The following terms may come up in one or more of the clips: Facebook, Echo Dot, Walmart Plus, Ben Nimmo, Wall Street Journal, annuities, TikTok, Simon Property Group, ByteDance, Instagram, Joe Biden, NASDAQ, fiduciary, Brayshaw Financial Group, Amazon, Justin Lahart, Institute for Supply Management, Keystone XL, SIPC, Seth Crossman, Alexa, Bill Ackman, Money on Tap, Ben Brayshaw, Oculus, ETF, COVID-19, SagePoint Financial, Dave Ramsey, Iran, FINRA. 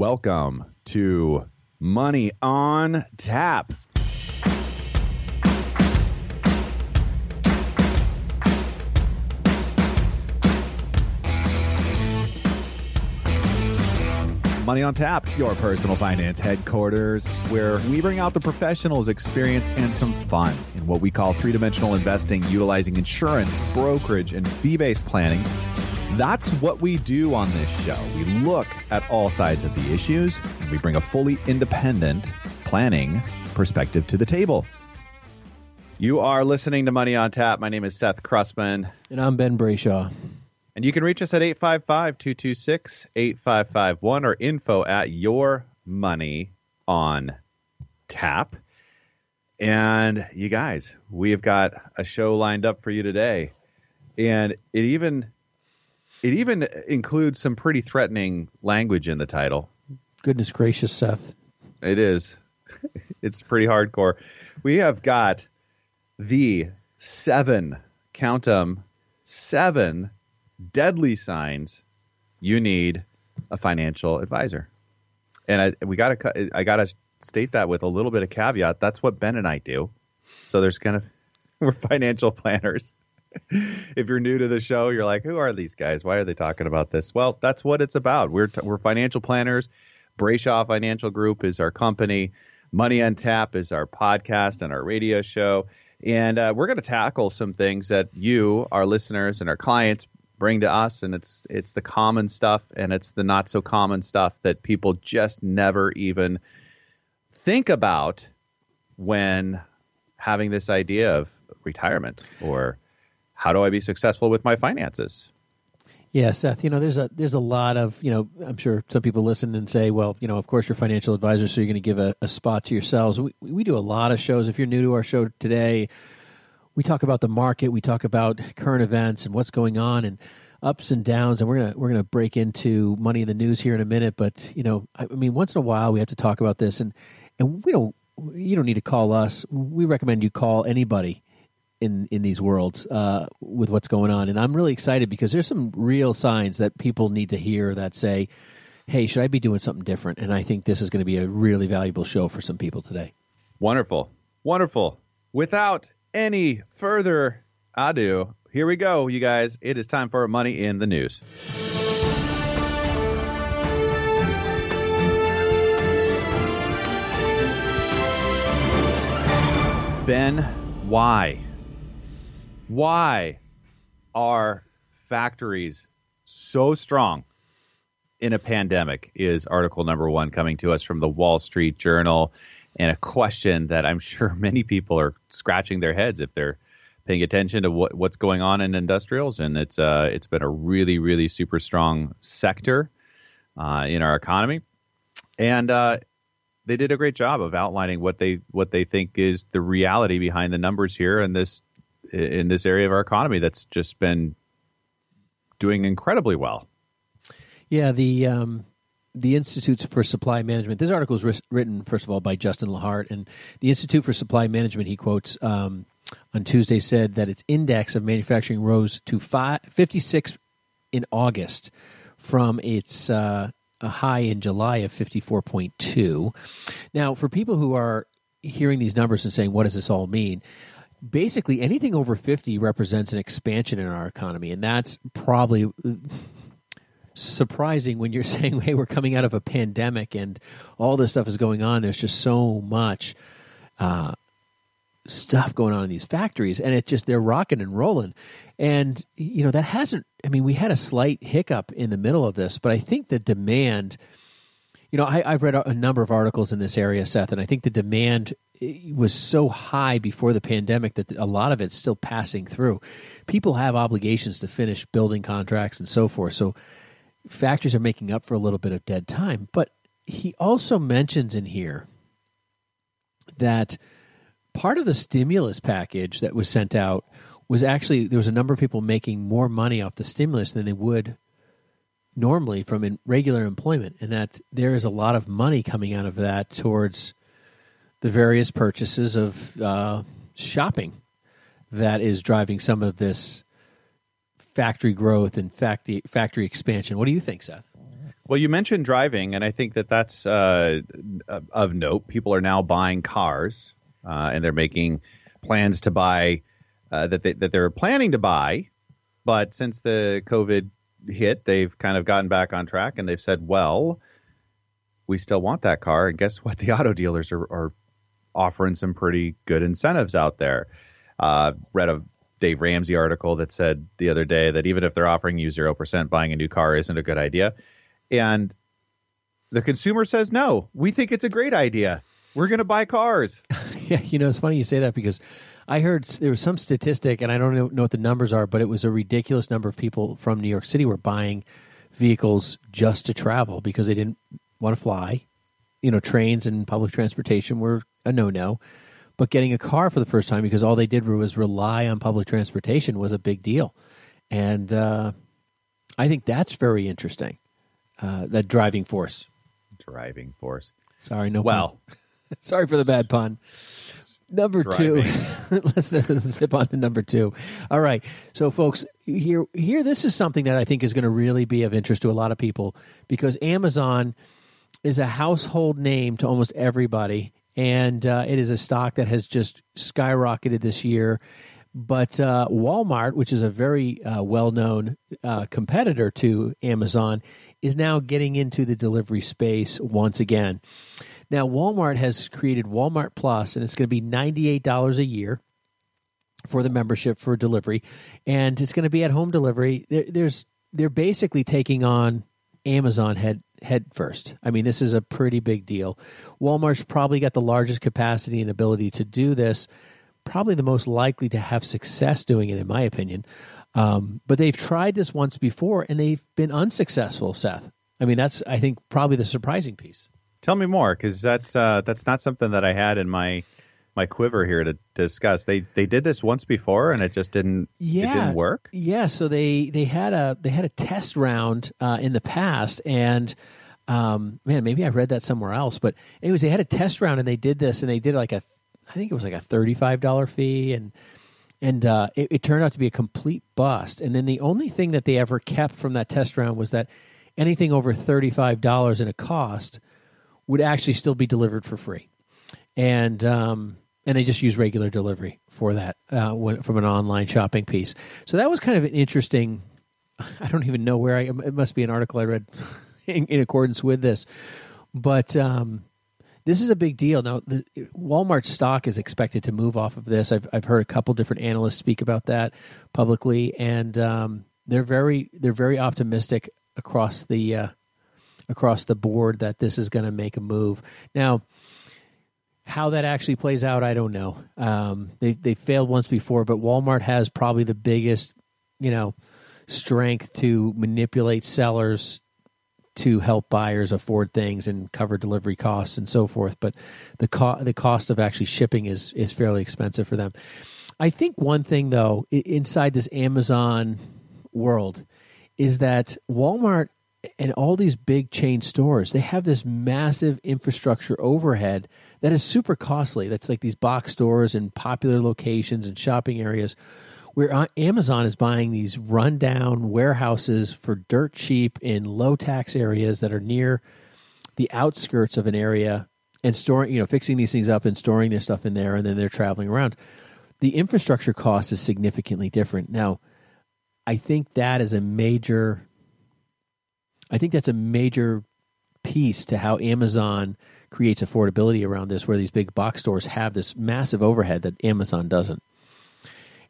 Welcome to Money on Tap. Money on Tap, your personal finance headquarters, where we bring out the professionals' experience and some fun in what we call three-dimensional investing, utilizing insurance, brokerage, and fee-based planning. That's what we do on this show. We look at all sides of the issues, and we bring a fully independent planning perspective to the table. You are listening to Money on Tap. My name is Seth Crossman. And I'm Ben Brayshaw. And you can reach us at 855-226-8551 or info at Your Money on Tap. And you guys, we have got a show lined up for you today. And it even includes some pretty threatening language in the title. Goodness gracious, Seth. It is. It's pretty hardcore. We have got the 7, count them, 7 deadly signs you need a financial advisor. And I gotta state that with a little bit of caveat. That's what Ben and I do. So we're financial planners. If you're new to the show, you're like, who are these guys? Why are they talking about this? Well, that's what it's about. We're financial planners. Brayshaw Financial Group is our company. Money on Tap is our podcast and our radio show. And we're going to tackle some things that you, our listeners, and our clients bring to us, and it's the common stuff, and it's the not so common stuff that people just never even think about when having this idea of retirement or how do I be successful with my finances. Yeah, Seth, there's a lot of, I'm sure some people listen and say, well, of course you're financial advisors, so you're going to give a spot to yourselves. We do a lot of shows. If you're new to our show today, we talk about the market, we talk about current events and what's going on and ups and downs, and we're gonna break into money in the news here in a minute. But once in a while we have to talk about this, and you don't need to call us. We recommend you call anybody in these worlds with what's going on. And I'm really excited because there's some real signs that people need to hear that say, "Hey, should I be doing something different?" And I think this is going to be a really valuable show for some people today. Wonderful. Without any further ado, here we go, you guys. It is time for Money in the News. Ben, why? Why are factories so strong in a pandemic is article number 1 coming to us from the Wall Street Journal. And a question that I'm sure many people are scratching their heads if they're paying attention to what's going on in industrials. And it's been a really, really super strong sector in our economy. And they did a great job of outlining what they think is the reality behind the numbers here in this area of our economy that's just been doing incredibly well. Yeah, the Institute for Supply Management. This article is written, first of all, by Justin Lahart. And the Institute for Supply Management, he quotes, on Tuesday said that its index of manufacturing rose to 56 in August from its a high in July of 54.2. Now, for people who are hearing these numbers and saying, what does this all mean? Basically, anything over 50 represents an expansion in our economy. And that's probably surprising when you're saying, hey, we're coming out of a pandemic and all this stuff is going on. There's just so much stuff going on in these factories, and they're rocking and rolling. And, that we had a slight hiccup in the middle of this, but I think the demand, I've read a number of articles in this area, Seth, and I think the demand was so high before the pandemic that a lot of it's still passing through. People have obligations to finish building contracts and so forth. So factories are making up for a little bit of dead time. But he also mentions in here that part of the stimulus package that was sent out was actually there was a number of people making more money off the stimulus than they would normally from regular employment, and that there is a lot of money coming out of that towards the various purchases of shopping that is driving some of this factory growth and factory expansion. What do you think, Seth? Well, you mentioned driving, and I think that that's of note. People are now buying cars, and they're making plans to buy that they're planning to buy. But since the COVID hit, they've kind of gotten back on track, and they've said, well, we still want that car. And guess what? The auto dealers are offering some pretty good incentives out there. Read a Dave Ramsey article that said the other day that even if they're offering you 0%, buying a new car isn't a good idea. And the consumer says, no, we think it's a great idea. We're going to buy cars. Yeah, you know, it's funny you say that because I heard there was some statistic, and I don't know what the numbers are, but it was a ridiculous number of people from New York City were buying vehicles just to travel because they didn't want to fly. You know, trains and public transportation were a no-no. But getting a car for the first time because all they did was rely on public transportation was a big deal. And I think that's very interesting, that driving force. Driving force. Sorry, no well. Pun. Sorry for the bad pun. Number driving. Two. Let's zip on to number two. All right. So, folks, here this is something that I think is going to really be of interest to a lot of people because Amazon is a household name to almost everybody, and it is a stock that has just skyrocketed this year. But Walmart, which is a very well-known competitor to Amazon, is now getting into the delivery space once again. Now, Walmart has created Walmart Plus, and it's going to be $98 a year for the membership for delivery, and it's going to be at-home delivery. They're basically taking on Amazon head first. I mean, this is a pretty big deal. Walmart's probably got the largest capacity and ability to do this, probably the most likely to have success doing it, in my opinion. But they've tried this once before, and they've been unsuccessful, Seth. I mean, that's, I think, probably the surprising piece. Tell me more, because that's not something that I had in my quiver here to discuss. They did this once before, and it just didn't it didn't work. Yeah, so they had a test round in the past, and man, maybe I read that somewhere else. But anyways, they had a test round, and they did this, and they did like I think it was like a $35 fee, and it turned out to be a complete bust. And then the only thing that they ever kept from that test round was that anything over $35 in a cost would actually still be delivered for free. And they just use regular delivery for that from an online shopping piece. So that was kind of an interesting, I don't even know where it must be an article I read in accordance with this. But this is a big deal. Now, Walmart stock is expected to move off of this. I've heard a couple different analysts speak about that publicly, and they're very optimistic across the board that this is going to make a move. Now, how that actually plays out, I don't know. They failed once before, but Walmart has probably the biggest, strength to manipulate sellers to help buyers afford things and cover delivery costs and so forth. But the cost of actually shipping is fairly expensive for them. I think one thing, though, inside this Amazon world is that Walmart and all these big chain stores, they have this massive infrastructure overhead that is super costly. That's like these box stores and popular locations and shopping areas where Amazon is buying these rundown warehouses for dirt cheap in low tax areas that are near the outskirts of an area and storing, fixing these things up and storing their stuff in there, and then they're traveling around. The infrastructure cost is significantly different. Now, I think that is a major piece to how Amazon creates affordability around this, where these big box stores have this massive overhead that Amazon doesn't.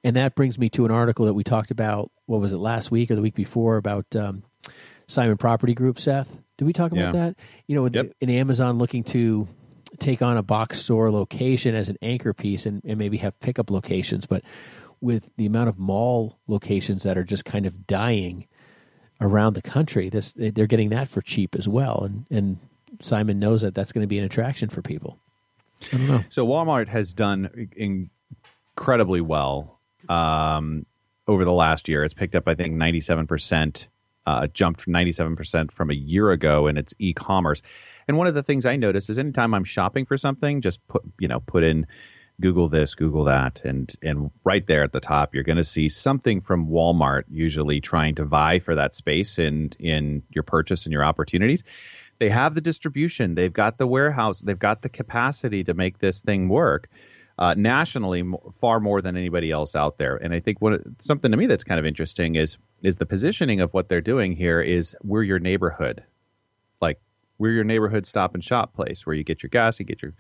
And that brings me to an article that we talked about, what was it, last week or the week before, about Simon Property Group, Seth? Did we talk about that? Yep. In Amazon looking to take on a box store location as an anchor piece and maybe have pickup locations. But with the amount of mall locations that are just kind of dying around the country, they're getting that for cheap as well, and Simon knows that that's going to be an attraction for people. I don't know. So Walmart has done incredibly well over the last year. It's picked up, I think, 97%, jumped 97% from a year ago in its e-commerce. And one of the things I notice is anytime I'm shopping for something, just put in Google this, Google that, and right there at the top, you're going to see something from Walmart usually trying to vie for that space in your purchase and your opportunities. They have the distribution. They've got the warehouse. They've got the capacity to make this thing work nationally far more than anybody else out there. And I think something to me that's kind of interesting is the positioning of what they're doing here is we're your neighborhood. Like, we're your neighborhood stop and shop place where you get your gas, you get your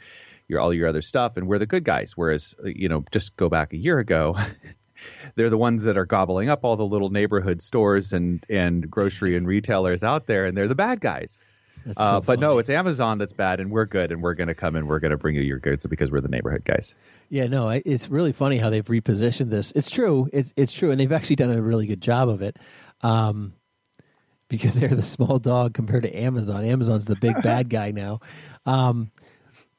all your other stuff, and we're the good guys. Whereas, just go back a year ago, they're the ones that are gobbling up all the little neighborhood stores and grocery and retailers out there, and they're the bad guys. So but no, it's Amazon that's bad, and we're good, and we're going to come and we're going to bring you your goods because we're the neighborhood guys. Yeah, no, it's really funny how they've repositioned this. It's true. It's true, and they've actually done a really good job of it because they're the small dog compared to Amazon. Amazon's the big bad guy now.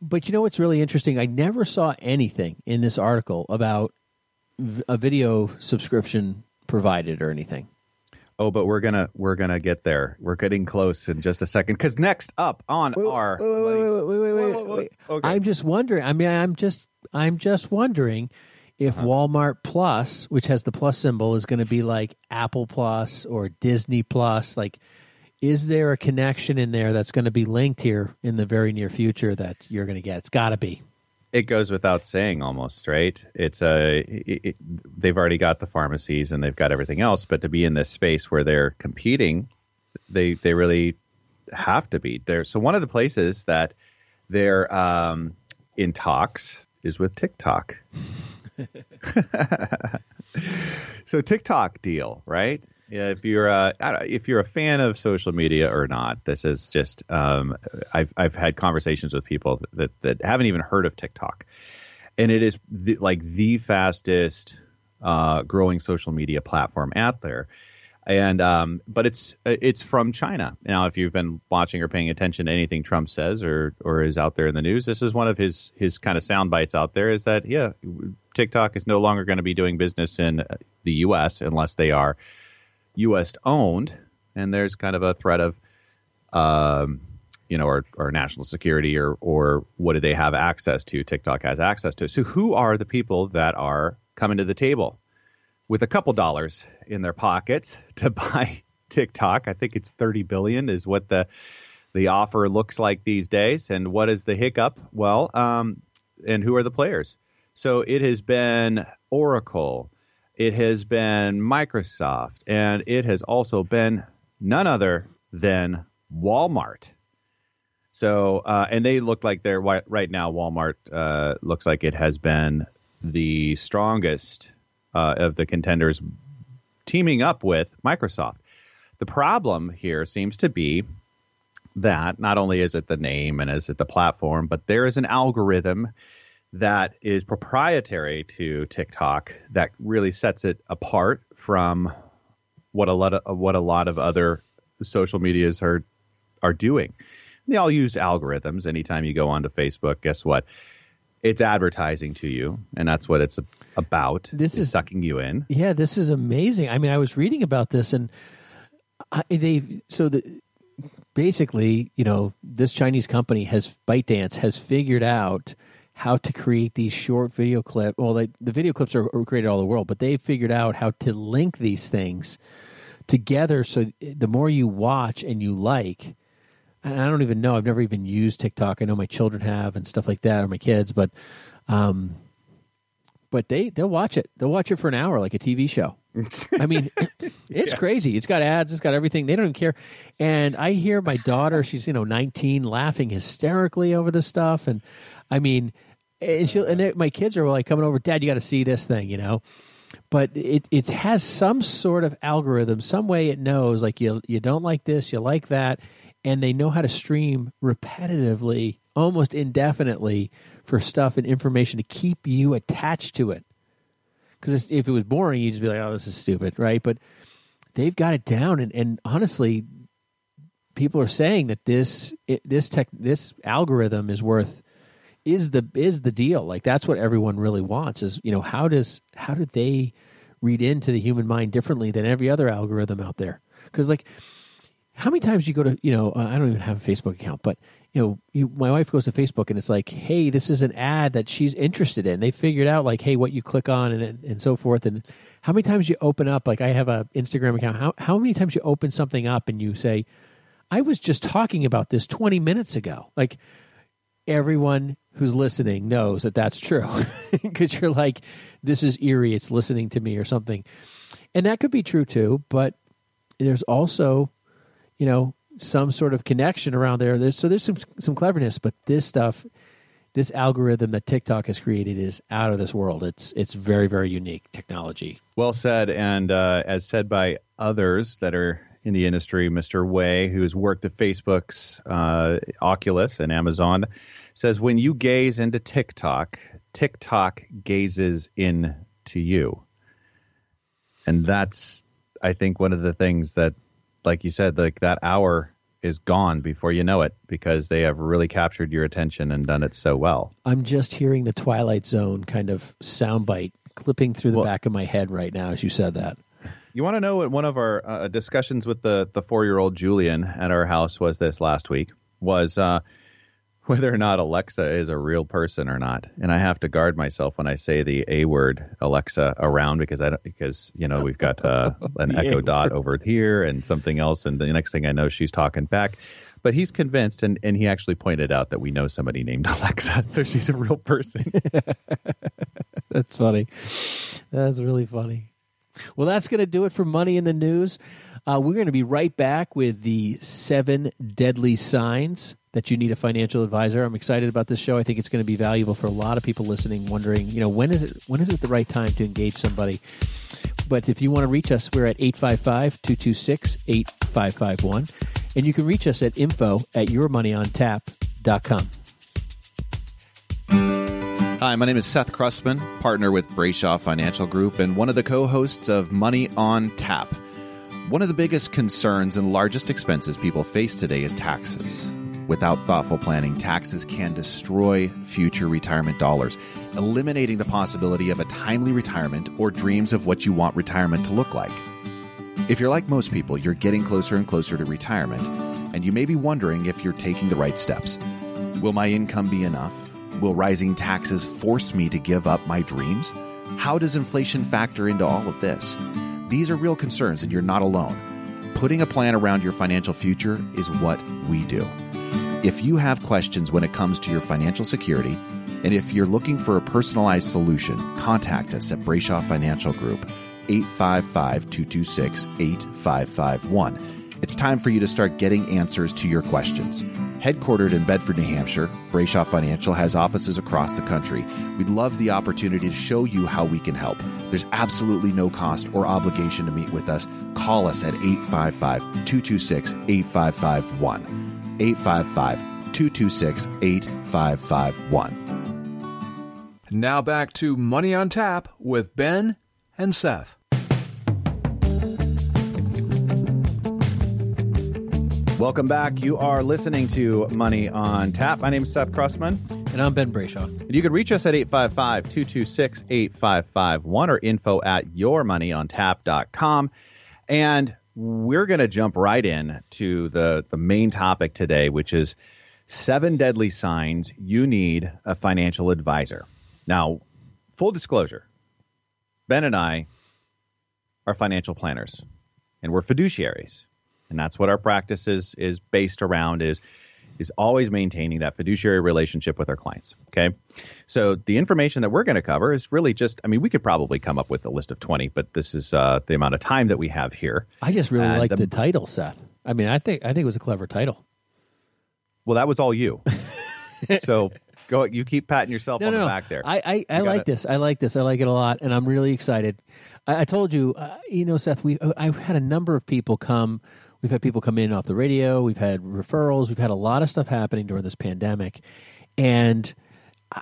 But you know what's really interesting? I never saw anything in this article about a video subscription provided or anything. Oh, but we're gonna get there. We're getting close in just a second. Because next up on our wait. Okay. I'm just wondering. I mean, I'm just wondering if Walmart Plus, which has the plus symbol, is going to be like Apple Plus or Disney Plus. Like, is there a connection in there that's going to be linked here in the very near future that you're going to get? It's got to be. It goes without saying almost, right? It's they've already got the pharmacies and they've got everything else, but to be in this space where they're competing, they really have to be there. So one of the places that they're in talks is with TikTok. So TikTok deal, right? Yeah, if you're a fan of social media or not, this is just I've had conversations with people that haven't even heard of TikTok, and it is the fastest growing social media platform out there, and but it's from China. Now, if you've been watching or paying attention to anything Trump says or is out there in the news, this is one of his kind of sound bites out there is that TikTok is no longer going to be doing business in the U.S. unless they are U.S. owned, and there's kind of a threat of, or national security or what do they have access to? TikTok has access to. So who are the people that are coming to the table with a couple dollars in their pockets to buy TikTok? I think it's $30 billion is what the offer looks like these days. And what is the hiccup? Well, and who are the players? So it has been Oracle. It has been Microsoft, and it has also been none other than Walmart. So, and they look like they're right now. Walmart looks like it has been the strongest of the contenders, teaming up with Microsoft. The problem here seems to be that not only is it the name and is it the platform, but there is an algorithm that is proprietary to TikTok that really sets it apart from what a lot of other social medias are doing. And they all use algorithms. Anytime you go onto Facebook, guess what? It's advertising to you, and that's what it's about. This is sucking you in. Yeah, this is amazing. I mean, I was reading about this, and basically, this Chinese company ByteDance has figured out how to create these short video clips. Well, the video clips are created all over the world, but they figured out how to link these things together. So the more you watch and you like, and I don't even know, I've never even used TikTok. I know my children have and stuff like that, or my kids, but they'll watch it. They'll watch it for an hour, like a TV show. I mean, it's crazy. It's got ads. It's got everything. They don't even care. And I hear my daughter, she's 19, laughing hysterically over this stuff. And I mean, my kids are like coming over, Dad, you got to see this thing, But it has some sort of algorithm, some way it knows, like you don't like this, you like that, and they know how to stream repetitively, almost indefinitely, for stuff and information to keep you attached to it. Because if it was boring, you'd just be like, "Oh, this is stupid," right? But they've got it down, and honestly, people are saying that this algorithm is worth. Is the deal. Like, that's what everyone really wants is, how do they read into the human mind differently than every other algorithm out there? Because, how many times you go to, I don't even have a Facebook account, but my wife goes to Facebook and it's like, hey, this is an ad that she's interested in. They figured out like, hey, what you click on and so forth. And how many times you open up, like I have an Instagram account, how many times you open something up and you say, I was just talking about this 20 minutes ago. Like everyone who's listening knows that that's true because you're like, this is eerie. It's listening to me or something. And that could be true too, but there's also, some sort of connection around there. There's some cleverness, but this stuff, this algorithm that TikTok has created is out of this world. It's very, very unique technology. Well said. And as said by others that are in the industry, Mr. Wei, who's worked at Facebook's Oculus and Amazon, says, when you gaze into TikTok, TikTok gazes into you. And that's, I think, one of the things that, like you said, like that hour is gone before you know it because they have really captured your attention and done it so well. I'm just hearing the Twilight Zone kind of soundbite clipping through the back of my head right now as you said that. You want to know what one of our discussions with the 4-year-old Julian at our house was this last week was whether or not Alexa is a real person or not. And I have to guard myself when I say the A word Alexa around because we've got an Echo Dot over here and something else. And the next thing I know, she's talking back. But he's convinced, and he actually pointed out that we know somebody named Alexa, so she's a real person. That's funny. That's really funny. Well, that's going to do it for Money in the News. We're going to be right back with the 7 deadly signs that you need a financial advisor. I'm excited about this show. I think it's going to be valuable for a lot of people listening, wondering, when is it the right time to engage somebody? But if you want to reach us, we're at 855-226-8551. And you can reach us at info@yourmoneyontap.com. Hi, my name is Seth Crossman, partner with Brayshaw Financial Group and one of the co-hosts of Money on Tap. One of the biggest concerns and largest expenses people face today is taxes. Without thoughtful planning, taxes can destroy future retirement dollars, eliminating the possibility of a timely retirement or dreams of what you want retirement to look like. If you're like most people, you're getting closer and closer to retirement, and you may be wondering if you're taking the right steps. Will my income be enough? Will rising taxes force me to give up my dreams? How does inflation factor into all of this? These are real concerns, and you're not alone. Putting a plan around your financial future is what we do. If you have questions when it comes to your financial security, and if you're looking for a personalized solution, contact us at Brayshaw Financial Group, 855-226-8551. It's time for you to start getting answers to your questions. Headquartered in Bedford, New Hampshire, Brayshaw Financial has offices across the country. We'd love the opportunity to show you how we can help. There's absolutely no cost or obligation to meet with us. Call us at 855-226-8551. 855-226-8551. Now back to Money on Tap with Ben and Seth. Welcome back. You are listening to Money on Tap. My name is Seth Crossman. And I'm Ben Brayshaw. And you can reach us at 855-226-8551 or info@yourmoneyontap.com. And we're going to jump right in to the main topic today, which is 7 deadly signs you need a financial advisor. Now, full disclosure, Ben and I are financial planners, and we're fiduciaries. And that's what our practice is based around, is always maintaining that fiduciary relationship with our clients. Okay. So the information that we're going to cover is really just, we could probably come up with a list of 20, but this is the amount of time that we have here. I just really like the title, Seth. I think it was a clever title. Well, that was all you. So go, you keep patting yourself on the back there. I like this. I like this. I like it a lot. And I'm really excited. I told you, Seth, I've had a number of people come. We've had people come in off the radio. We've had referrals. We've had a lot of stuff happening during this pandemic. And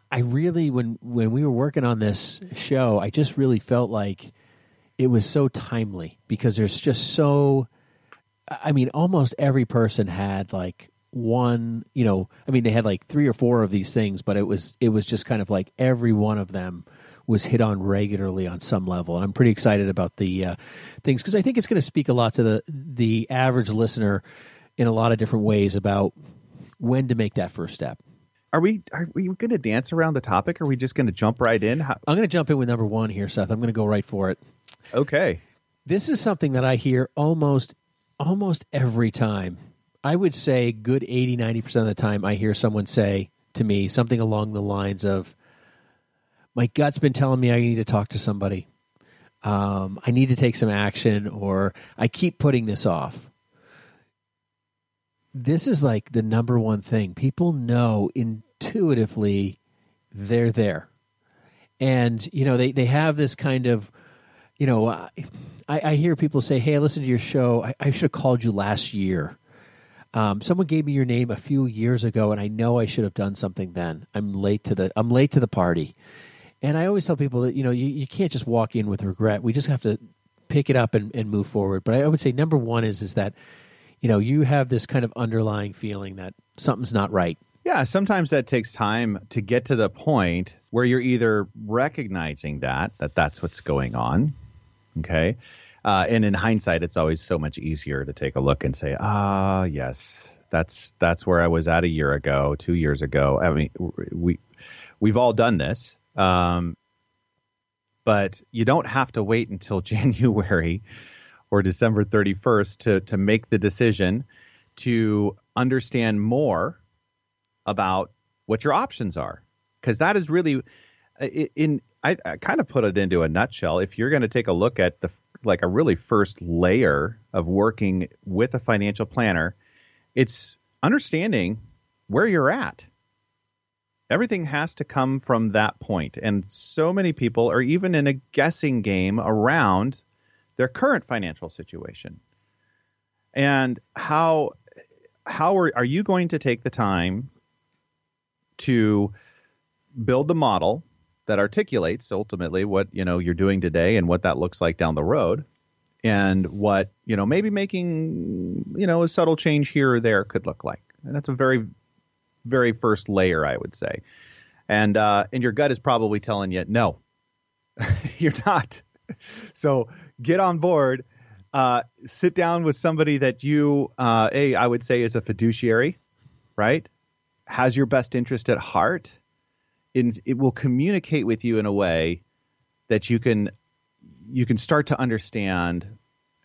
I really, when we were working on this show, I just really felt like it was so timely because there's just almost every person had like one, they had like 3 or 4 of these things, but it was just kind of like every one of them was hit on regularly on some level. And I'm pretty excited about the things because I think it's going to speak a lot to the average listener in a lot of different ways about when to make that first step. Are we going to dance around the topic? Or are we just going to jump right in? I'm going to jump in with number one here, Seth. I'm going to go right for it. Okay. This is something that I hear almost every time. I would say good 80, 90% of the time I hear someone say to me something along the lines of, my gut's been telling me I need to talk to somebody. I need to take some action, or I keep putting this off. This is like the number one thing. People know intuitively they're there. And, you know, they have this kind of, you know, I hear people say, hey, I listened to your show. I should have called you last year. Someone gave me your name a few years ago, and I know I should have done something then. I'm late to the party. And I always tell people that, you know, you can't just walk in with regret. We just have to pick it up and move forward. But I would say number one is that, you know, you have this kind of underlying feeling that something's not right. Yeah, sometimes that takes time to get to the point where you're either recognizing that that's what's going on, okay? And in hindsight, it's always so much easier to take a look and say, yes, that's where I was at a year ago, 2 years ago. I mean, we've all done this. But you don't have to wait until January or December 31st to make the decision to understand more about what your options are. Because that is really I kind of put it into a nutshell. If you're going to take a look at like a really first layer of working with a financial planner, it's understanding where you're at. Everything has to come from that point. And so many people are even in a guessing game around their current financial situation. And how are you going to take the time to build the model that articulates ultimately what, you know, you're doing today and what that looks like down the road, and what, you know, maybe making, you know, a subtle change here or there could look like. And that's a very, very first layer, I would say. And your gut is probably telling you, no, you're not. So get on board, sit down with somebody that you, I would say is a fiduciary, right? Has your best interest at heart. It will communicate with you in a way that you can start to understand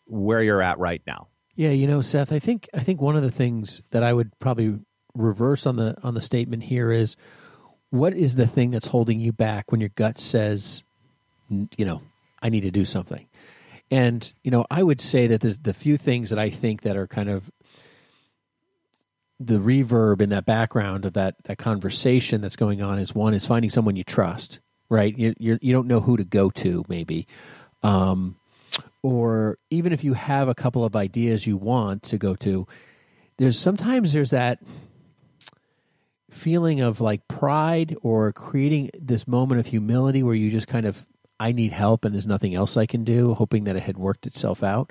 where you're at right now. Yeah. You know, Seth, I think one of the things that I would probably reverse on the statement here is, what is the thing that's holding you back when your gut says, you know, I need to do something? And, you know, I would say that there's the few things that I think that are kind of the reverb in that background of that conversation that's going on is, one is finding someone you trust, right? You don't know who to go to, maybe. Or even if you have a couple of ideas you want to go to, there's sometimes that feeling of like pride, or creating this moment of humility where you just kind of, I need help and there's nothing else I can do, hoping that it had worked itself out.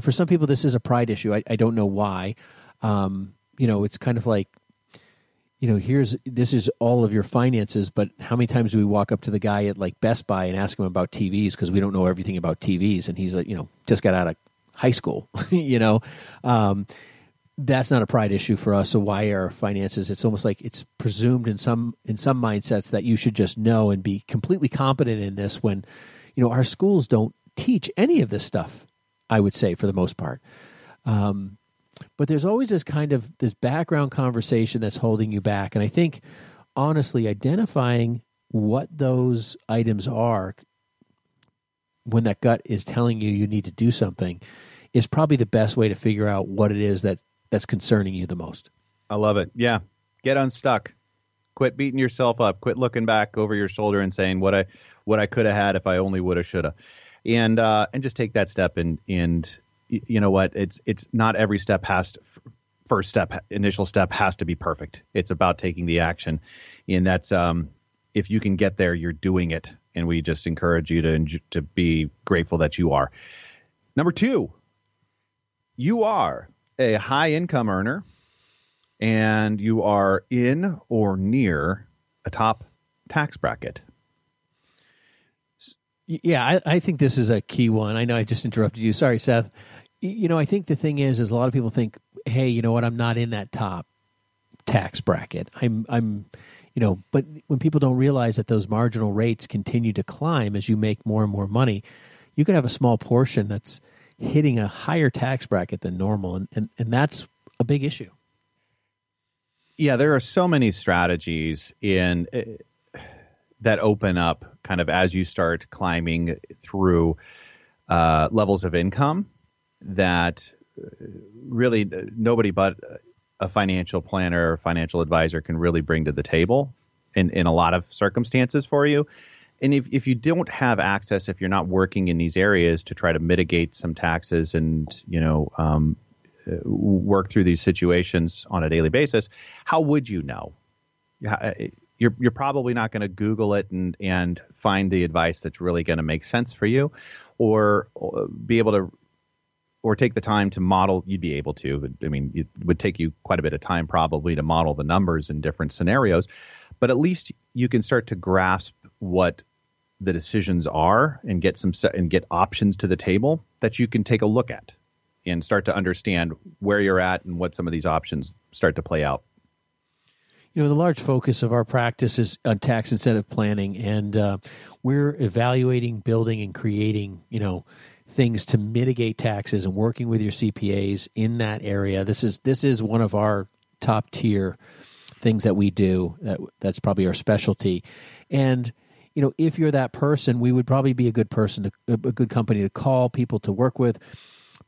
For some people, this is a pride issue. I don't know why. You know, it's kind of like, you know, this is all of your finances, but how many times do we walk up to the guy at like Best Buy and ask him about TVs because we don't know everything about TVs? And he's like, you know, just got out of high school, you know, that's not a pride issue for us. So why are finances? It's almost like it's presumed in some mindsets that you should just know and be completely competent in this, when, you know, our schools don't teach any of this stuff, I would say, for the most part. But there's always this kind of this background conversation that's holding you back. And I think, honestly, identifying what those items are when that gut is telling you you need to do something is probably the best way to figure out what it is that's concerning you the most. I love it. Yeah. Get unstuck. Quit beating yourself up. Quit looking back over your shoulder and saying what I could have had if I only would have, should have. And just take that step and you know what? It's not every step initial step has to be perfect. It's about taking the action. And that's, if you can get there, you're doing it. And we just encourage you to be grateful that you are. Number two, you are a high income earner and you are in or near a top tax bracket. Yeah, I think this is a key one. I know I just interrupted you. Sorry, Seth. You know, I think the thing is a lot of people think, hey, you know what? I'm not in that top tax bracket. I'm you know, but when people don't realize that those marginal rates continue to climb as you make more and more money, you could have a small portion that's hitting a higher tax bracket than normal, and that's a big issue. Yeah, there are so many strategies in that open up kind of as you start climbing through levels of income that really nobody but a financial planner or financial advisor can really bring to the table in a lot of circumstances for you. And if you don't have access, if you're not working in these areas to try to mitigate some taxes and, you know, work through these situations on a daily basis, how would you know? You're probably not going to Google it and find the advice that's really going to make sense for you, or be able to, or take the time to model. You'd be able to. I mean, it would take you quite a bit of time probably to model the numbers in different scenarios, but at least you can start to grasp what the decisions are and get some and get options to the table that you can take a look at and start to understand where you're at and what some of these options start to play out. You know, the large focus of our practice is on tax incentive planning, and we're evaluating, building, and creating, you know, things to mitigate taxes and working with your CPAs in that area. This is one of our top tier things that we do. That's probably our specialty. And, you know, if you're that person, we would probably be a good person, a good company to call, people to work with.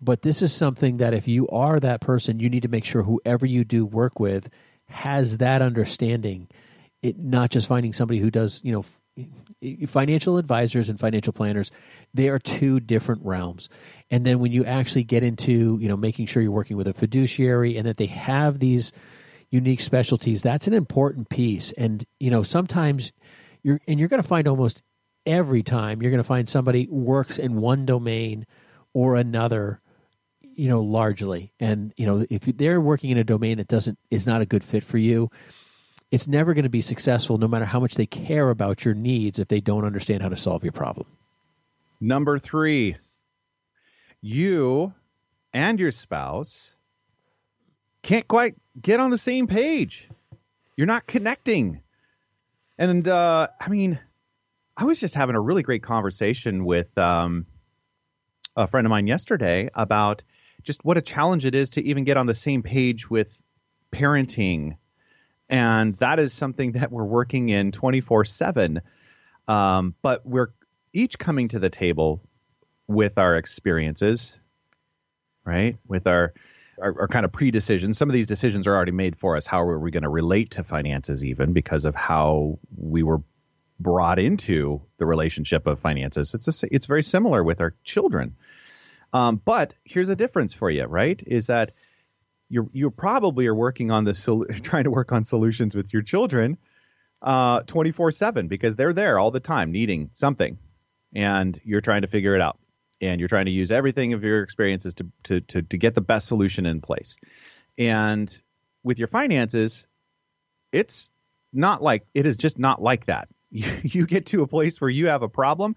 But this is something that if you are that person, you need to make sure whoever you do work with has that understanding. It not just finding somebody who does, you know, financial advisors and financial planners, they are two different realms. And then when you actually get into, you know, making sure you're working with a fiduciary and that they have these unique specialties, that's an important piece. And, you know, sometimes you're going to find almost every time you're going to find somebody works in one domain or another, you know, largely. And, you know, if they're working in a domain that is not a good fit for you, it's never going to be successful no matter how much they care about your needs if they don't understand how to solve your problem. Number three, you and your spouse can't quite get on the same page. You're not connecting. And, I mean, I was just having a really great conversation with a friend of mine yesterday about just what a challenge it is to even get on the same page with parenting. And that is something that we're working in 24/7. But we're each coming to the table with our experiences, right? With our kind of pre-decisions. Some of these decisions are already made for us. How are we going to relate to finances even because of how we were brought into the relationship of finances? It's very similar with our children. But here's a difference for you, right? Is that you probably are working on trying to work on solutions with your children 24/7 because they're there all the time needing something, and you're trying to figure it out, and you're trying to use everything of your experiences to get the best solution in place. And with your finances, it is just not like that. You get to a place where you have a problem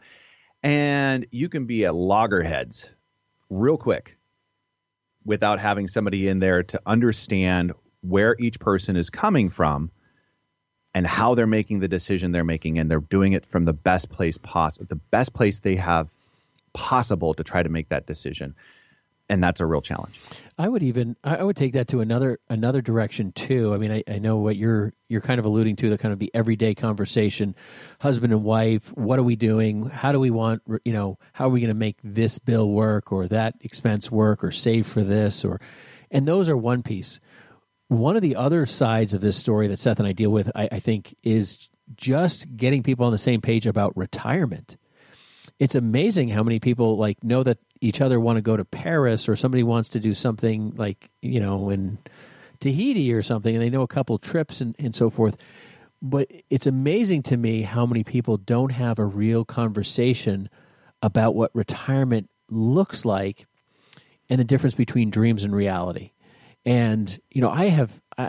and you can be at loggerheads real quick without having somebody in there to understand where each person is coming from and how they're making the decision they're making. And they're doing it from the best place possible, the best place they have possible to try to make that decision. And that's a real challenge. I would take that to another direction too. I mean, I know what you're kind of alluding to, the kind of the everyday conversation, husband and wife. What are we doing? How do we want, you know, how are we going to make this bill work or that expense work or save for this? And those are one piece. One of the other sides of this story that Seth and I deal with, I think, is just getting people on the same page about retirement. It's amazing how many people like know that each other want to go to Paris, or somebody wants to do something like, you know, in Tahiti or something, and they know a couple trips and so forth. But it's amazing to me how many people don't have a real conversation about what retirement looks like and the difference between dreams and reality. And, you know, I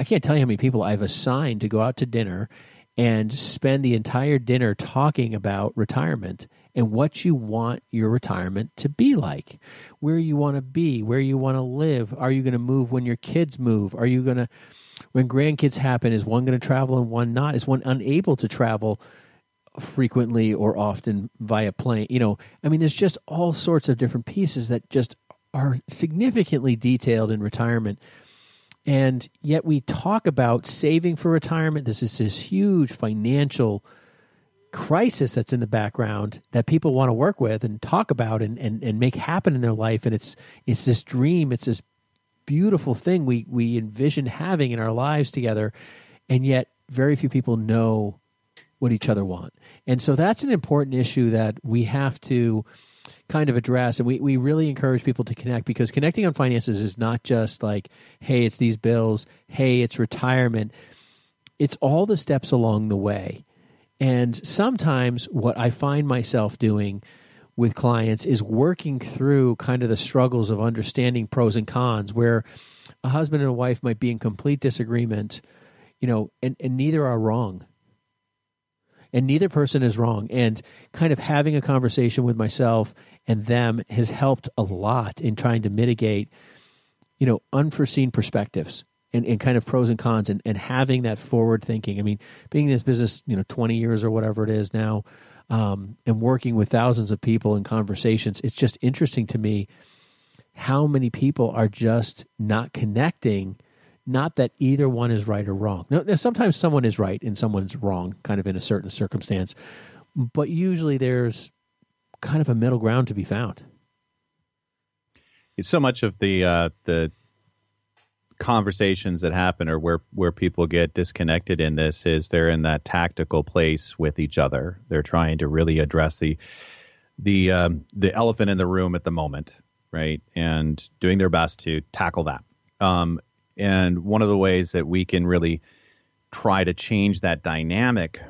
can't tell you how many people I've assigned to go out to dinner and spend the entire dinner talking about retirement and what you want your retirement to be like, where you want to be, where you want to live. Are you going to move when your kids move? Are you going to when grandkids happen, is one going to travel and one not? Is one unable to travel frequently or often via plane? You know, I mean, there's just all sorts of different pieces that just are significantly detailed in retirement. And yet we talk about saving for retirement. This is this huge financial crisis that's in the background that people want to work with and talk about and make happen in their life. And it's this dream. It's this beautiful thing we envision having in our lives together. And yet very few people know what each other want. And so that's an important issue that we have to kind of address. And we really encourage people to connect, because connecting on finances is not just like, hey, it's these bills. Hey, it's retirement. It's all the steps along the way. And sometimes what I find myself doing with clients is working through kind of the struggles of understanding pros and cons, where a husband and a wife might be in complete disagreement, you know, and neither are wrong. And neither person is wrong. And kind of having a conversation with myself and them has helped a lot in trying to mitigate, you know, unforeseen perspectives and kind of pros and cons and having that forward thinking. I mean, being in this business, you know, 20 years or whatever it is now, and working with thousands of people in conversations, it's just interesting to me how many people are just not connecting. Not that either one is right or wrong. Now, sometimes someone is right and someone's wrong, kind of in a certain circumstance, but usually there's kind of a middle ground to be found. It's so much of the conversations that happen, or where people get disconnected in this, is they're in that tactical place with each other. They're trying to really address the elephant in the room at the moment, right? And doing their best to tackle that. And one of the ways that we can really try to change that dynamic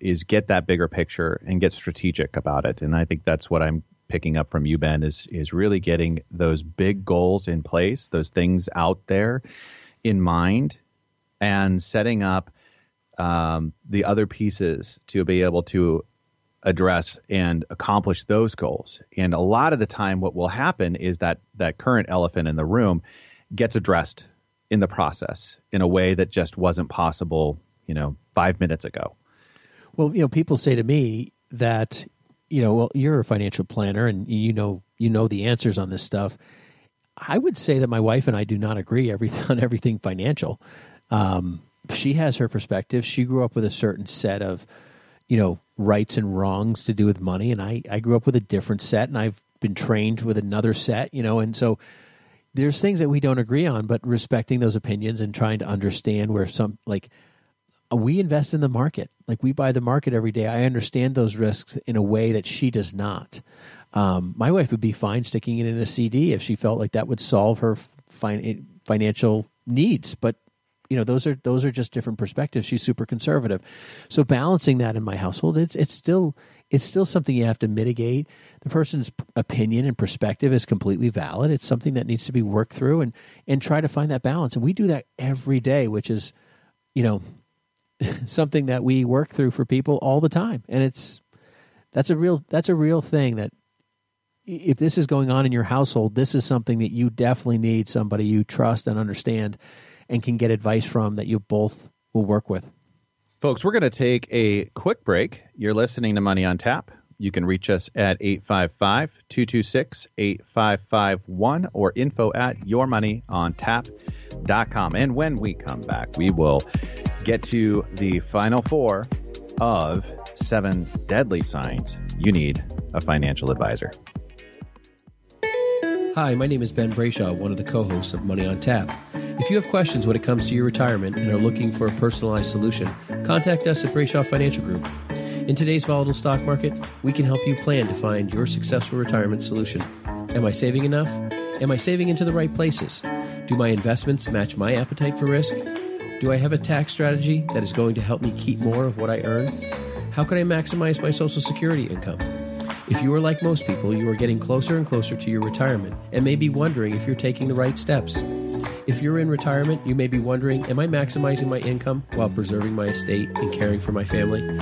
is get that bigger picture and get strategic about it. And I think that's what I'm picking up from you, Ben, is really getting those big goals in place, those things out there in mind, and setting up the other pieces to be able to address and accomplish those goals. And a lot of the time what will happen is that that current elephant in the room gets addressed in the process in a way that just wasn't possible, you know, 5 minutes ago. Well, you know, people say to me that, you know, well, you're a financial planner and you know the answers on this stuff. I would say that my wife and I do not agree on everything financial. She has her perspective. She grew up with a certain set of, you know, rights and wrongs to do with money. And I grew up with a different set, and I've been trained with another set, you know, and so there's things that we don't agree on, but respecting those opinions and trying to understand where some, like, we invest in the market. Like, we buy the market every day. I understand those risks in a way that she does not. My wife would be fine sticking it in a CD if she felt like that would solve her financial needs. But, you know, those are just different perspectives. She's super conservative. So balancing that in my household, it's still something you have to mitigate. The person's opinion and perspective is completely valid. It's something that needs to be worked through and try to find that balance. And we do that every day, which is, you know, something that we work through for people all the time. And that's a real thing, that if this is going on in your household, this is something that you definitely need somebody you trust and understand and can get advice from, that you both will work with. Folks, we're going to take a quick break. You're listening to Money on Tap. You can reach us at 855-226-8551 or info@yourmoneyontap.com. And when we come back, we will get to the final four of 7 deadly signs you need a financial advisor. Hi, my name is Ben Brayshaw, one of the co-hosts of Money on Tap. If you have questions when it comes to your retirement and are looking for a personalized solution, contact us at Brayshaw Financial Group. In today's volatile stock market, we can help you plan to find your successful retirement solution. Am I saving enough? Am I saving into the right places? Do my investments match my appetite for risk? Do I have a tax strategy that is going to help me keep more of what I earn? How can I maximize my Social Security income? If you are like most people, you are getting closer and closer to your retirement and may be wondering if you're taking the right steps. If you're in retirement, you may be wondering, am I maximizing my income while preserving my estate and caring for my family?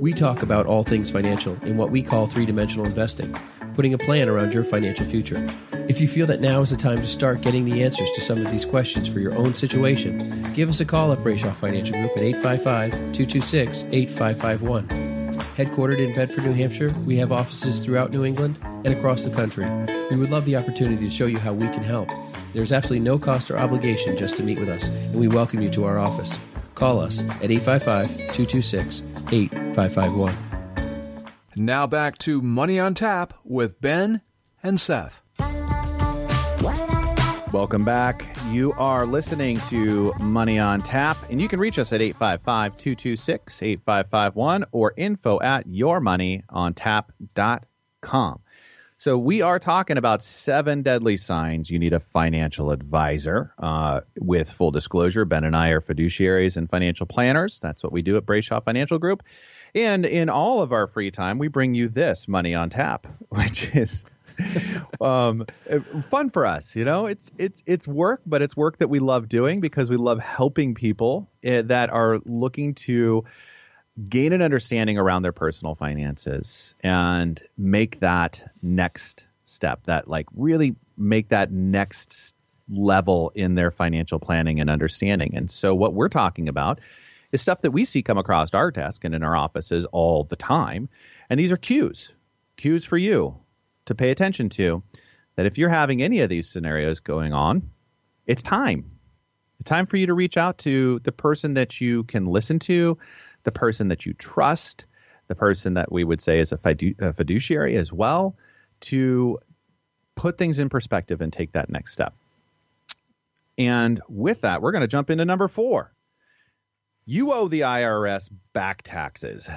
We talk about all things financial in what we call three-dimensional investing, putting a plan around your financial future. If you feel that now is the time to start getting the answers to some of these questions for your own situation, give us a call at Brayshaw Financial Group at 855-226-8551. Headquartered in Bedford, New Hampshire, we have offices throughout New England and across the country. We would love the opportunity to show you how we can help. There is absolutely no cost or obligation just to meet with us, and we welcome you to our office. Call us at 855-226-8551. Now back to Money on Tap with Ben and Seth. Welcome back. You are listening to Money on Tap, and you can reach us at 855-226-8551 or info@yourmoneyontap.com. So we are talking about 7 deadly signs you need a financial advisor. With full disclosure, Ben and I are fiduciaries and financial planners. That's what we do at Brayshaw Financial Group. And in all of our free time, we bring you this Money on Tap, which is fun for us. You know, it's work, but it's work that we love doing because we love helping people that are looking to gain an understanding around their personal finances and make that next step, that like really make that next level in their financial planning and understanding. And so what we're talking about is stuff that we see come across our desk and in our offices all the time. And these are cues for you to pay attention to, that if you're having any of these scenarios going on, it's time. It's time for you to reach out to the person that you can listen to, the person that you trust, the person that we would say is a fiduciary as well, to put things in perspective and take that next step. And with that, we're going to jump into number 4. You owe the IRS back taxes.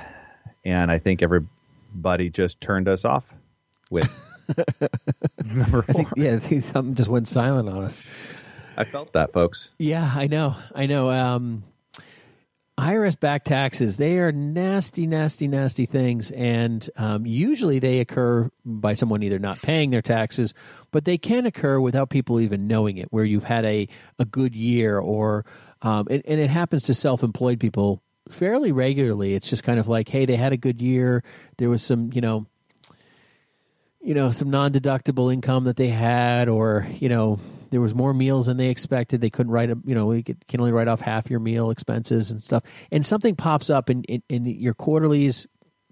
And I think everybody just turned us off with number 4. I think something just went silent on us. I felt that, folks. Yeah, I know. IRS back taxes, they are nasty, nasty, nasty things. And usually they occur by someone either not paying their taxes, but they can occur without people even knowing it, where you've had a good year or and it happens to self-employed people fairly regularly. It's just kind of like, hey, they had a good year. There was some, some non-deductible income that they had, or, there was more meals than they expected. They couldn't write, you can only write off half your meal expenses and stuff. And something pops up and your quarterlies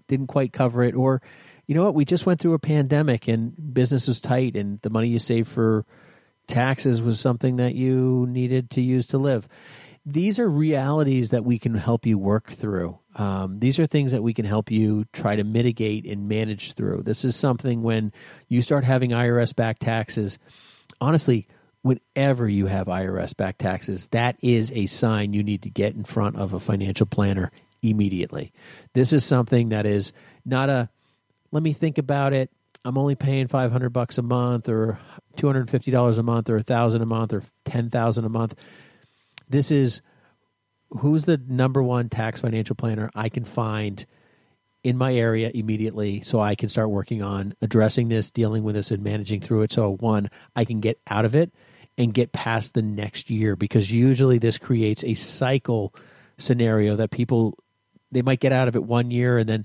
didn't quite cover it. Or, you know what, we just went through a pandemic and business was tight and the money you saved for taxes was something that you needed to use to live. These are realities that we can help you work through. These are things that we can help you try to mitigate and manage through. This is something when you start having IRS back taxes, honestly, whenever you have IRS back taxes, that is a sign you need to get in front of a financial planner immediately. This is something that is not a, let me think about it. I'm only paying $500 a month or $250 a month or $1,000 a month or $10,000 a month. This is, who's the number one tax financial planner I can find in my area immediately, so I can start working on addressing this, dealing with this, and managing through it. So one, I can get out of it and get past the next year, because usually this creates a cycle scenario that people, they might get out of it one year and then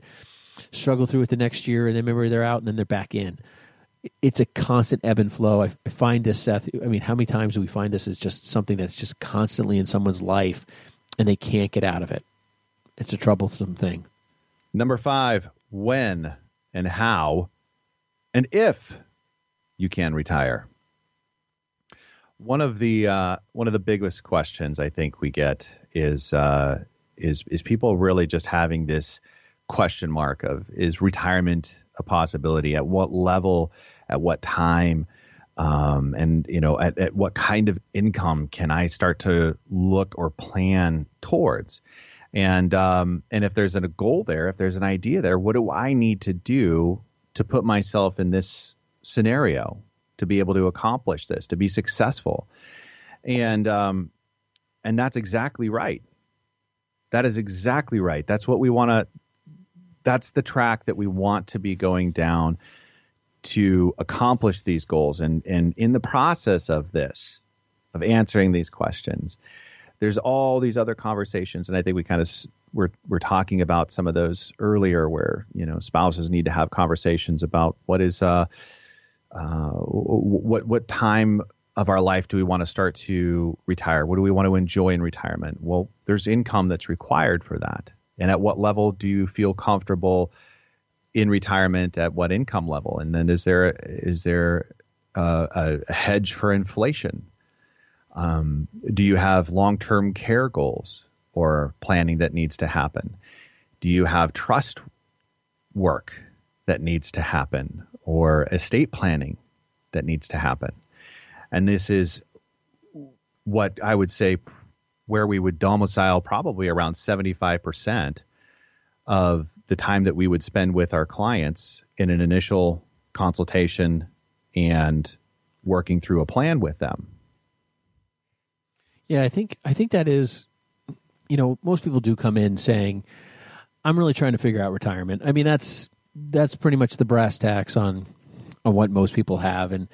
struggle through it the next year, and then maybe they're out and then they're back in. It's a constant ebb and flow. I find this, Seth, I mean, how many times do we find this is just something that's just constantly in someone's life and they can't get out of it? It's a troublesome thing. Number 5, when and how and if you can retire. One of the biggest questions I think we get is people really just having this question mark of, is retirement a possibility? At what level? At what time? At what kind of income can I start to look or plan towards? And if there's a goal there, if there's an idea there, what do I need to do to put myself in this scenario to be able to accomplish this, to be successful? And that's exactly right. That is exactly right. That's what we want to, that's the track that we want to be going down to accomplish these goals. And in the process of this, of answering these questions, there's all these other conversations. And I think we kind of, we're talking about some of those earlier where, spouses need to have conversations about what is, what time of our life do we want to start to retire? What do we want to enjoy in retirement? Well, there's income that's required for that. And at what level do you feel comfortable in retirement, at what income level? And then is there a hedge for inflation? Do you have long-term care goals or planning that needs to happen? Do you have trust work that needs to happen or estate planning that needs to happen? And this is what I would say where we would domicile probably around 75% of the time that we would spend with our clients in an initial consultation and working through a plan with them. Yeah, I think that is, you know, most people do come in saying, I'm really trying to figure out retirement. I mean, that's pretty much the brass tacks on what most people have and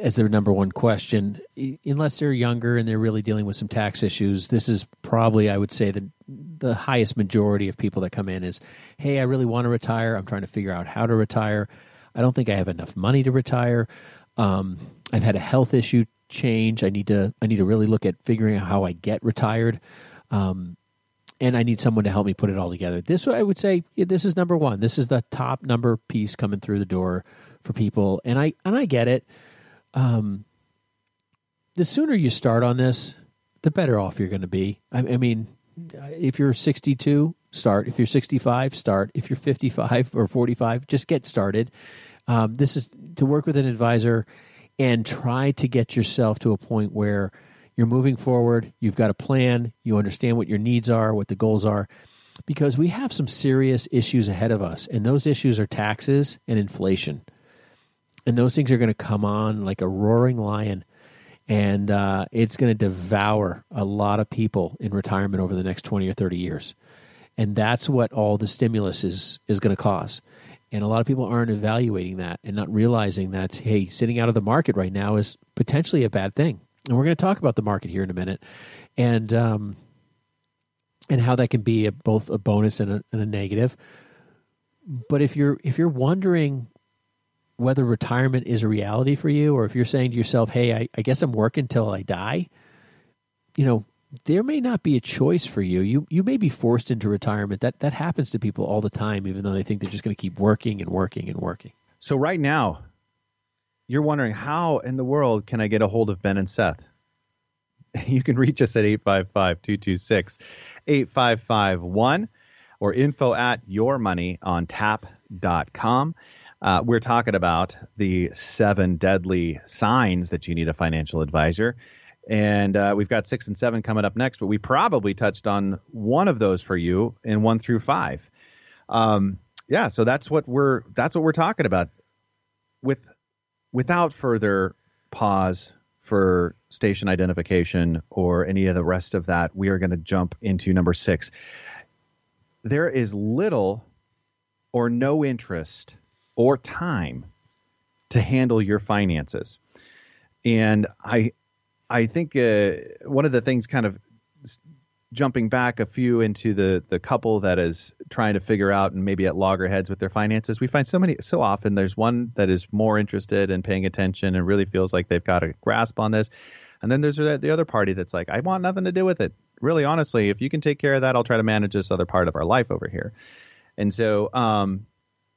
as their number one question. Unless they're younger and they're really dealing with some tax issues, this is probably, I would say, the highest majority of people that come in is, hey, I really want to retire. I'm trying to figure out how to retire. I don't think I have enough money to retire. I've had a health issue change. I need to really look at figuring out how I get retired. And I need someone to help me put it all together. This, I would say, this is number one. This is the top number piece coming through the door for people. And I get it. The sooner you start on this, the better off you're going to be. I mean, if you're 62, start. If you're 65, start. If you're 55 or 45, just get started. This is to work with an advisor and try to get yourself to a point where you're moving forward, you've got a plan, you understand what your needs are, what the goals are, because we have some serious issues ahead of us, and those issues are taxes and inflation. And those things are going to come on like a roaring lion, and it's going to devour a lot of people in retirement over the next 20 or 30 years. And that's what all the stimulus is going to cause. And a lot of people aren't evaluating that and not realizing that, hey, sitting out of the market right now is potentially a bad thing. And we're going to talk about the market here in a minute, and how that can be both a bonus and a negative. But if you're wondering whether retirement is a reality for you, or if you're saying to yourself, hey, I guess I'm working till I die, you know, there may not be a choice for you. You may be forced into retirement. That happens to people all the time, even though they think they're just going to keep working and working and working. So right now, you're wondering, how in the world can I get a hold of Ben and Seth? You can reach us at 855-226-8551 or info@yourmoneyontap.com. We're talking about the 7 deadly signs that you need a financial advisor. And we've got 6 and 7 coming up next, but we probably touched on one of those for you in 1 through 5. Yeah, so that's what we're talking about. Without further pause for station identification or any of the rest of that, we are going to jump into number 6. There is little or no interest or time to handle your finances. And I think one of the things, kind of jumping back a few into the couple that is trying to figure out and maybe at loggerheads with their finances, we find so often there's one that is more interested in paying attention and really feels like they've got a grasp on this. And then there's the other party that's like, I want nothing to do with it. Really, honestly, if you can take care of that, I'll try to manage this other part of our life over here. And so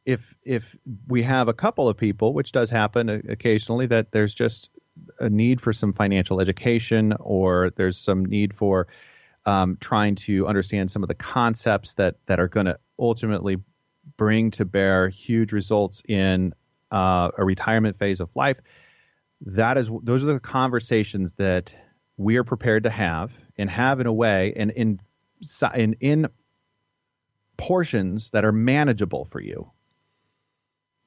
if we have a couple of people, which does happen occasionally, that there's just a need for some financial education, or there's some need for trying to understand some of the concepts that are going to ultimately bring to bear huge results in a retirement phase of life. Those are the conversations that we are prepared to have, and have in a way and in portions that are manageable for you,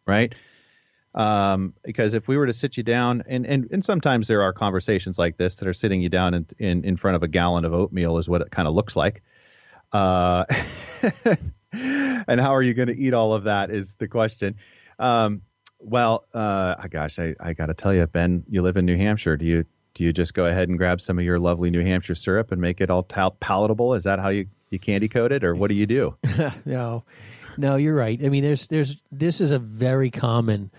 right? Because if we were to sit you down, and sometimes there are conversations like this that are sitting you down in front of a gallon of oatmeal is what it kind of looks like. And how are you going to eat all of that is the question. Gosh, I got to tell you, Ben, you live in New Hampshire. Do you just go ahead and grab some of your lovely New Hampshire syrup and make it all palatable? Is that how you candy coat it, or what do you do? No, you're right. I mean, this is a very common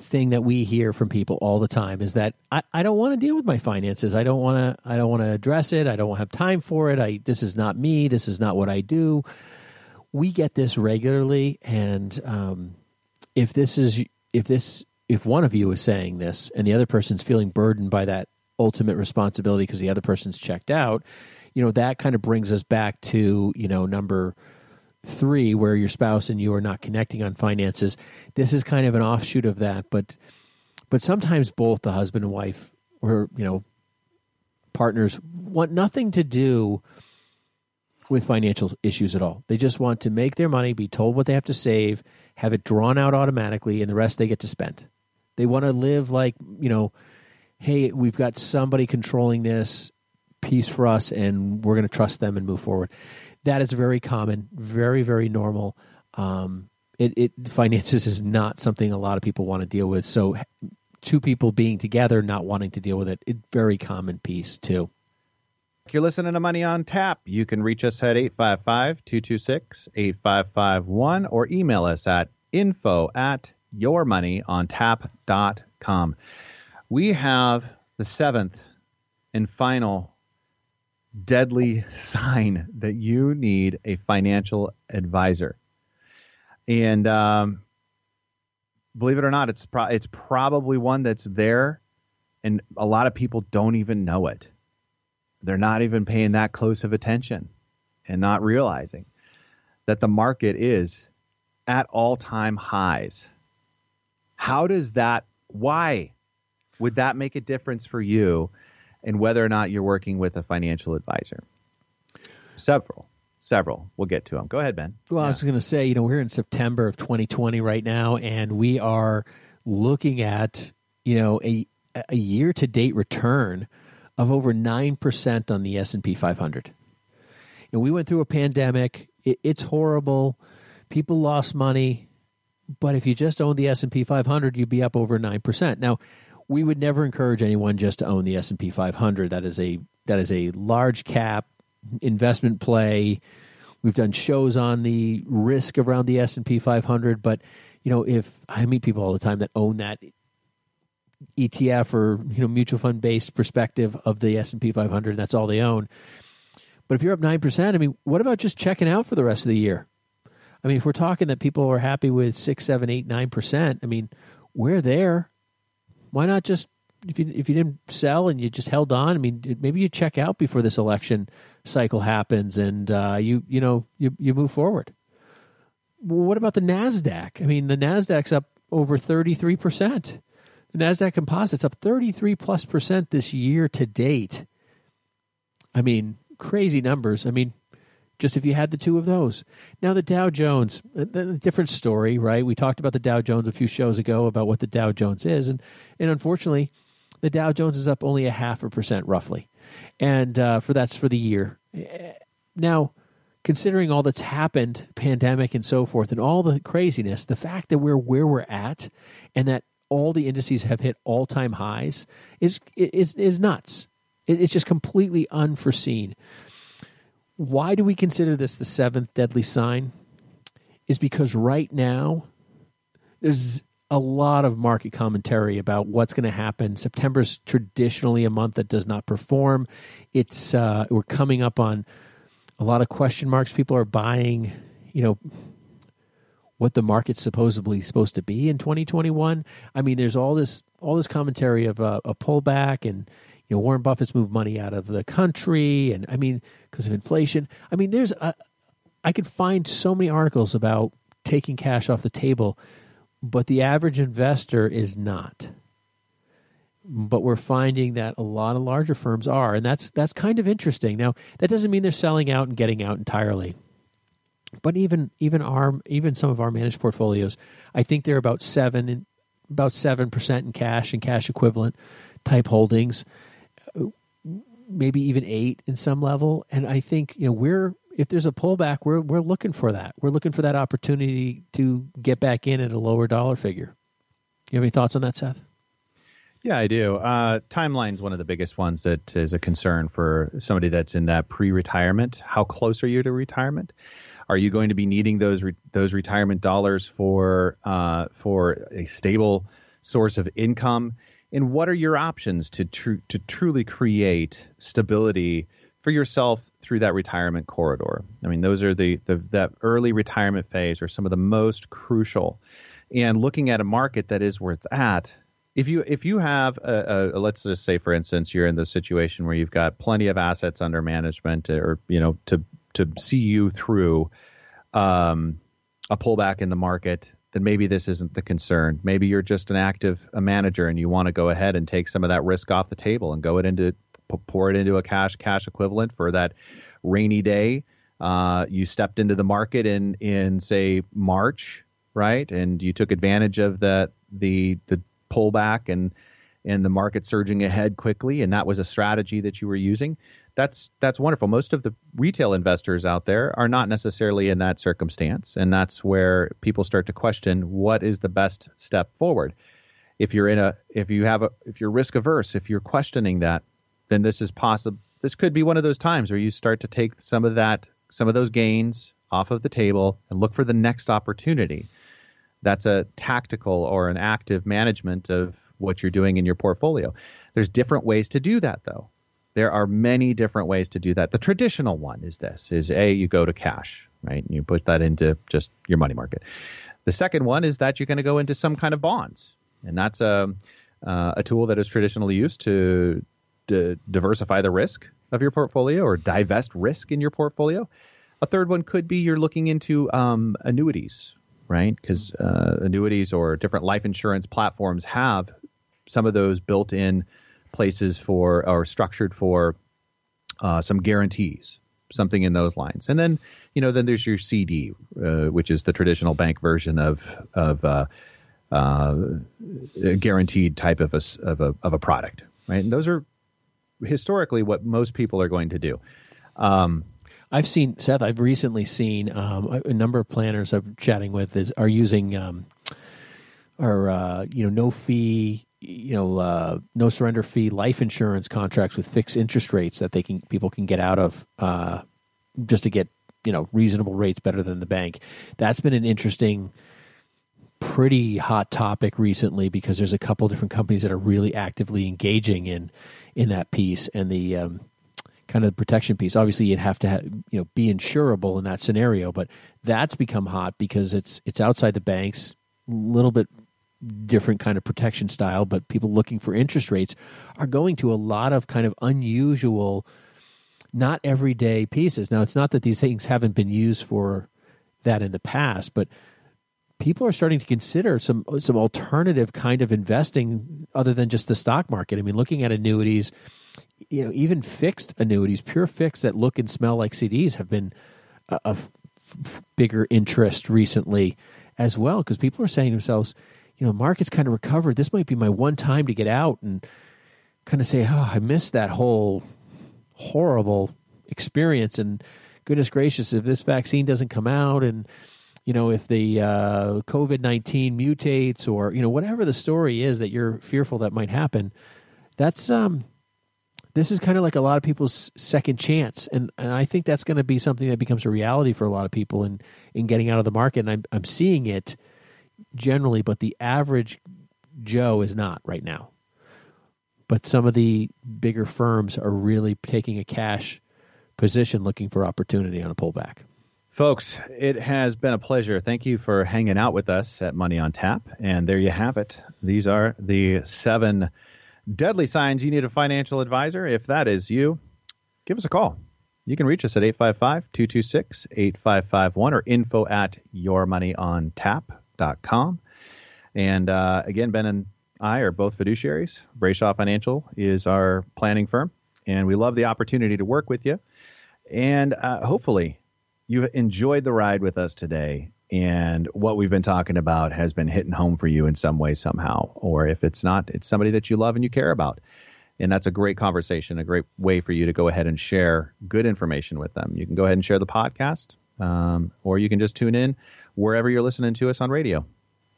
thing that we hear from people all the time is that I don't want to deal with my finances. I don't want to address it. I don't have time for it. This is not me. This is not what I do. We get this regularly. And if one of you is saying this and the other person's feeling burdened by that ultimate responsibility because the other person's checked out, you know, that kind of brings us back to, you know, number 3, where your spouse and you are not connecting on finances. This is kind of an offshoot of that, but sometimes both the husband and wife, or, you know, partners, want nothing to do with financial issues at all. They just want to make their money, be told what they have to save, have it drawn out automatically, and the rest they get to spend. They want to live like, you know, hey, we've got somebody controlling this piece for us, and we're going to trust them and move forward. That is very common, very, very normal. Finances is not something a lot of people want to deal with. So two people being together, not wanting to deal with it, it's a very common piece too. You're listening to Money on Tap. You can reach us at 855-226-8551 or email us at info@yourmoneyontap.com. We have the 7th and final deadly sign that you need a financial advisor. And believe it or not, it's probably one that's there, and a lot of people don't even know it. They're not even paying that close of attention and not realizing that the market is at all-time highs. Why would that make a difference for you and whether or not you're working with a financial advisor? Several. We'll get to them. Go ahead, Ben. Well, yeah. I was going to say, you know, we're in September of 2020 right now, and we are looking at, you know, a year-to-date return of over 9% on the S&P 500. And we went through a pandemic. It's horrible. People lost money. But if you just owned the S&P 500, you'd be up over 9%. Now, we would never encourage anyone just to own the S&P 500. That is a large cap investment play. We've done shows on the risk around the S&P 500. But, you know, if I meet people all the time that own that ETF or, you know, mutual fund based perspective of the S&P 500. That's all they own. But if you're up 9%, I mean, what about just checking out for the rest of the year? I mean, if we're talking that people are happy with 6, 7, 8, 9%, I mean, we're there. Why not just, if you didn't sell and you just held on, I mean, maybe you check out before this election cycle happens, and you move forward. Well, what about the NASDAQ? I mean, the NASDAQ's up over 33%. The NASDAQ Composite's up 33+% this year to date. I mean, crazy numbers. I mean, just if you had the two of those. Now the Dow Jones, a different story, right? We talked about the Dow Jones a few shows ago about what the Dow Jones is. And unfortunately, the Dow Jones is up only 0.5% roughly. And that's for the year. Now, considering all that's happened, pandemic and so forth, and all the craziness, the fact that we're where we're at and that all the indices have hit all-time highs is nuts. It's just completely unforeseen. Why do we consider this the 7th deadly sign? Is because right now there's a lot of market commentary about what's going to happen. September's traditionally a month that does not perform. It's we're coming up on a lot of question marks. People are buying, you know, what the market's supposed to be in 2021. I mean, there's all this commentary of a pullback, and, you know, Warren Buffett's moved money out of the country, and I mean, because of inflation. I mean, I could find so many articles about taking cash off the table, but the average investor is not. But we're finding that a lot of larger firms are, and that's kind of interesting. Now, that doesn't mean they're selling out and getting out entirely. But even some of our managed portfolios, I think they're about 7% in cash and cash equivalent type holdings, maybe even 8 in some level. And I think, you know, if there's a pullback, we're looking for that. We're looking for that opportunity to get back in at a lower dollar figure. You have any thoughts on that, Seth? Yeah, I do. Timeline's one of the biggest ones that is a concern for somebody that's in that pre-retirement. How close are you to retirement? Are you going to be needing those retirement dollars for a stable source of income? And what are your options to truly create stability for yourself through that retirement corridor? I mean, those are that early retirement phase are some of the most crucial. And looking at a market that is where it's at, if you have a let's just say, for instance, you're in the situation where you've got plenty of assets under management, or to see you through a pullback in the market, then maybe this isn't the concern. Maybe you're just an active manager and you want to go ahead and take some of that risk off the table and pour it into a cash equivalent for that rainy day. You stepped into the market in say March, right? And you took advantage of the pullback and the market surging ahead quickly, and that was a strategy that you were using. That's wonderful. Most of the retail investors out there are not necessarily in that circumstance, and that's where people start to question what is the best step forward. If you're risk averse, if you're questioning that, then this is possible. This could be one of those times where you start to take some of those gains off of the table and look for the next opportunity. That's a tactical or an active management of what you're doing in your portfolio. There's different ways to do that, though. There are many different ways to do that. The traditional one is you go to cash, right? And you put that into just your money market. The second one is that you're going to go into some kind of bonds. And that's a tool that is traditionally used to diversify the risk of your portfolio or divest risk in your portfolio. A third one could be you're looking into annuities, right? Because annuities or different life insurance platforms have some of those built-in places for or structured for some guarantees, something in those lines. And then, then there's your CD, which is the traditional bank version of a guaranteed type of a product, right? And those are historically what most people are going to do. I've recently seen a number of planners I'm chatting with are using no fee, no surrender fee life insurance contracts with fixed interest rates that people can get out of just to get reasonable rates better than the bank. That's been an interesting, pretty hot topic recently because there's a couple of different companies that are really actively engaging in that piece and the kind of the protection piece. Obviously, you'd have to be insurable in that scenario, but that's become hot because it's outside the banks, a little bit different kind of protection style, but people looking for interest rates are going to a lot of kind of unusual, not everyday pieces. Now, it's not that these things haven't been used for that in the past, but people are starting to consider some alternative kind of investing other than just the stock market. I mean, looking at annuities, even fixed annuities, pure fixed that look and smell like CDs have been of bigger interest recently as well, because people are saying to themselves, market's kind of recovered. This might be my one time to get out and kind of say, oh, I missed that whole horrible experience. And goodness gracious, if this vaccine doesn't come out and, if the COVID-19 mutates or, whatever the story is that you're fearful that might happen, that's... This is kind of like a lot of people's second chance, and I think that's going to be something that becomes a reality for a lot of people in getting out of the market, and I'm seeing it generally, but the average Joe is not right now. But some of the bigger firms are really taking a cash position looking for opportunity on a pullback. Folks, it has been a pleasure. Thank you for hanging out with us at Money on Tap, and there you have it. These are the 7 deadly signs you need a financial advisor. If that is you, give us a call. You can reach us at 855-226-8551 or info@yourmoneyontap.com. And again, Ben and I are both fiduciaries. Brayshaw Financial is our planning firm, and we love the opportunity to work with you. And hopefully you enjoyed the ride with us today, and what we've been talking about has been hitting home for you in some way, somehow. Or if it's not, it's somebody that you love and you care about. And that's a great conversation, a great way for you to go ahead and share good information with them. You can go ahead and share the podcast, or you can just tune in wherever you're listening to us on radio.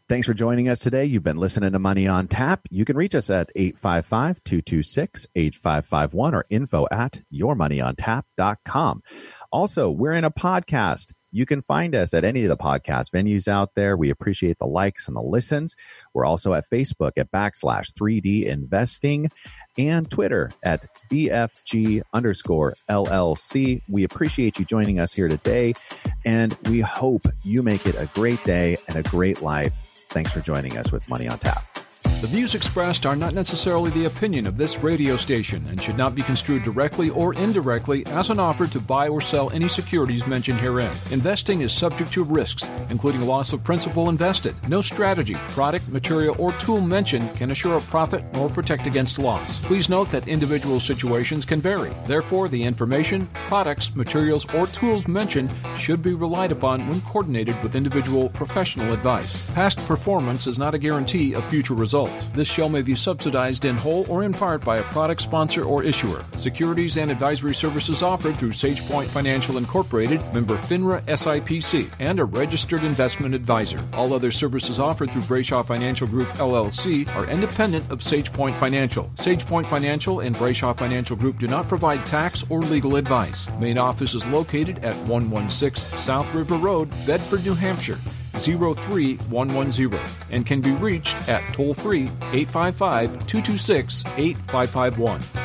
Thanks for joining us today. You've been listening to Money on Tap. You can reach us at 855-226-8551 or info@yourmoneyontap.com. Also, we're in a podcast. You can find us at any of the podcast venues out there. We appreciate the likes and the listens. We're also at Facebook at /3D Investing and Twitter at BFG_LLC. We appreciate you joining us here today, and we hope you make it a great day and a great life. Thanks for joining us with Money on Tap. The views expressed are not necessarily the opinion of this radio station and should not be construed directly or indirectly as an offer to buy or sell any securities mentioned herein. Investing is subject to risks, including loss of principal invested. No strategy, product, material, or tool mentioned can assure a profit or protect against loss. Please note that individual situations can vary. Therefore, the information, products, materials, or tools mentioned should be relied upon when coordinated with individual professional advice. Past performance is not a guarantee of future results. This show may be subsidized in whole or in part by a product sponsor or issuer. Securities and advisory services offered through SagePoint Financial Incorporated, member FINRA SIPC, and a registered investment advisor. All other services offered through Brayshaw Financial Group, LLC, are independent of SagePoint Financial. SagePoint Financial and Brayshaw Financial Group do not provide tax or legal advice. Main office is located at 116 South River Road, Bedford, New Hampshire, 03110, and can be reached at toll-free 855-226-8551.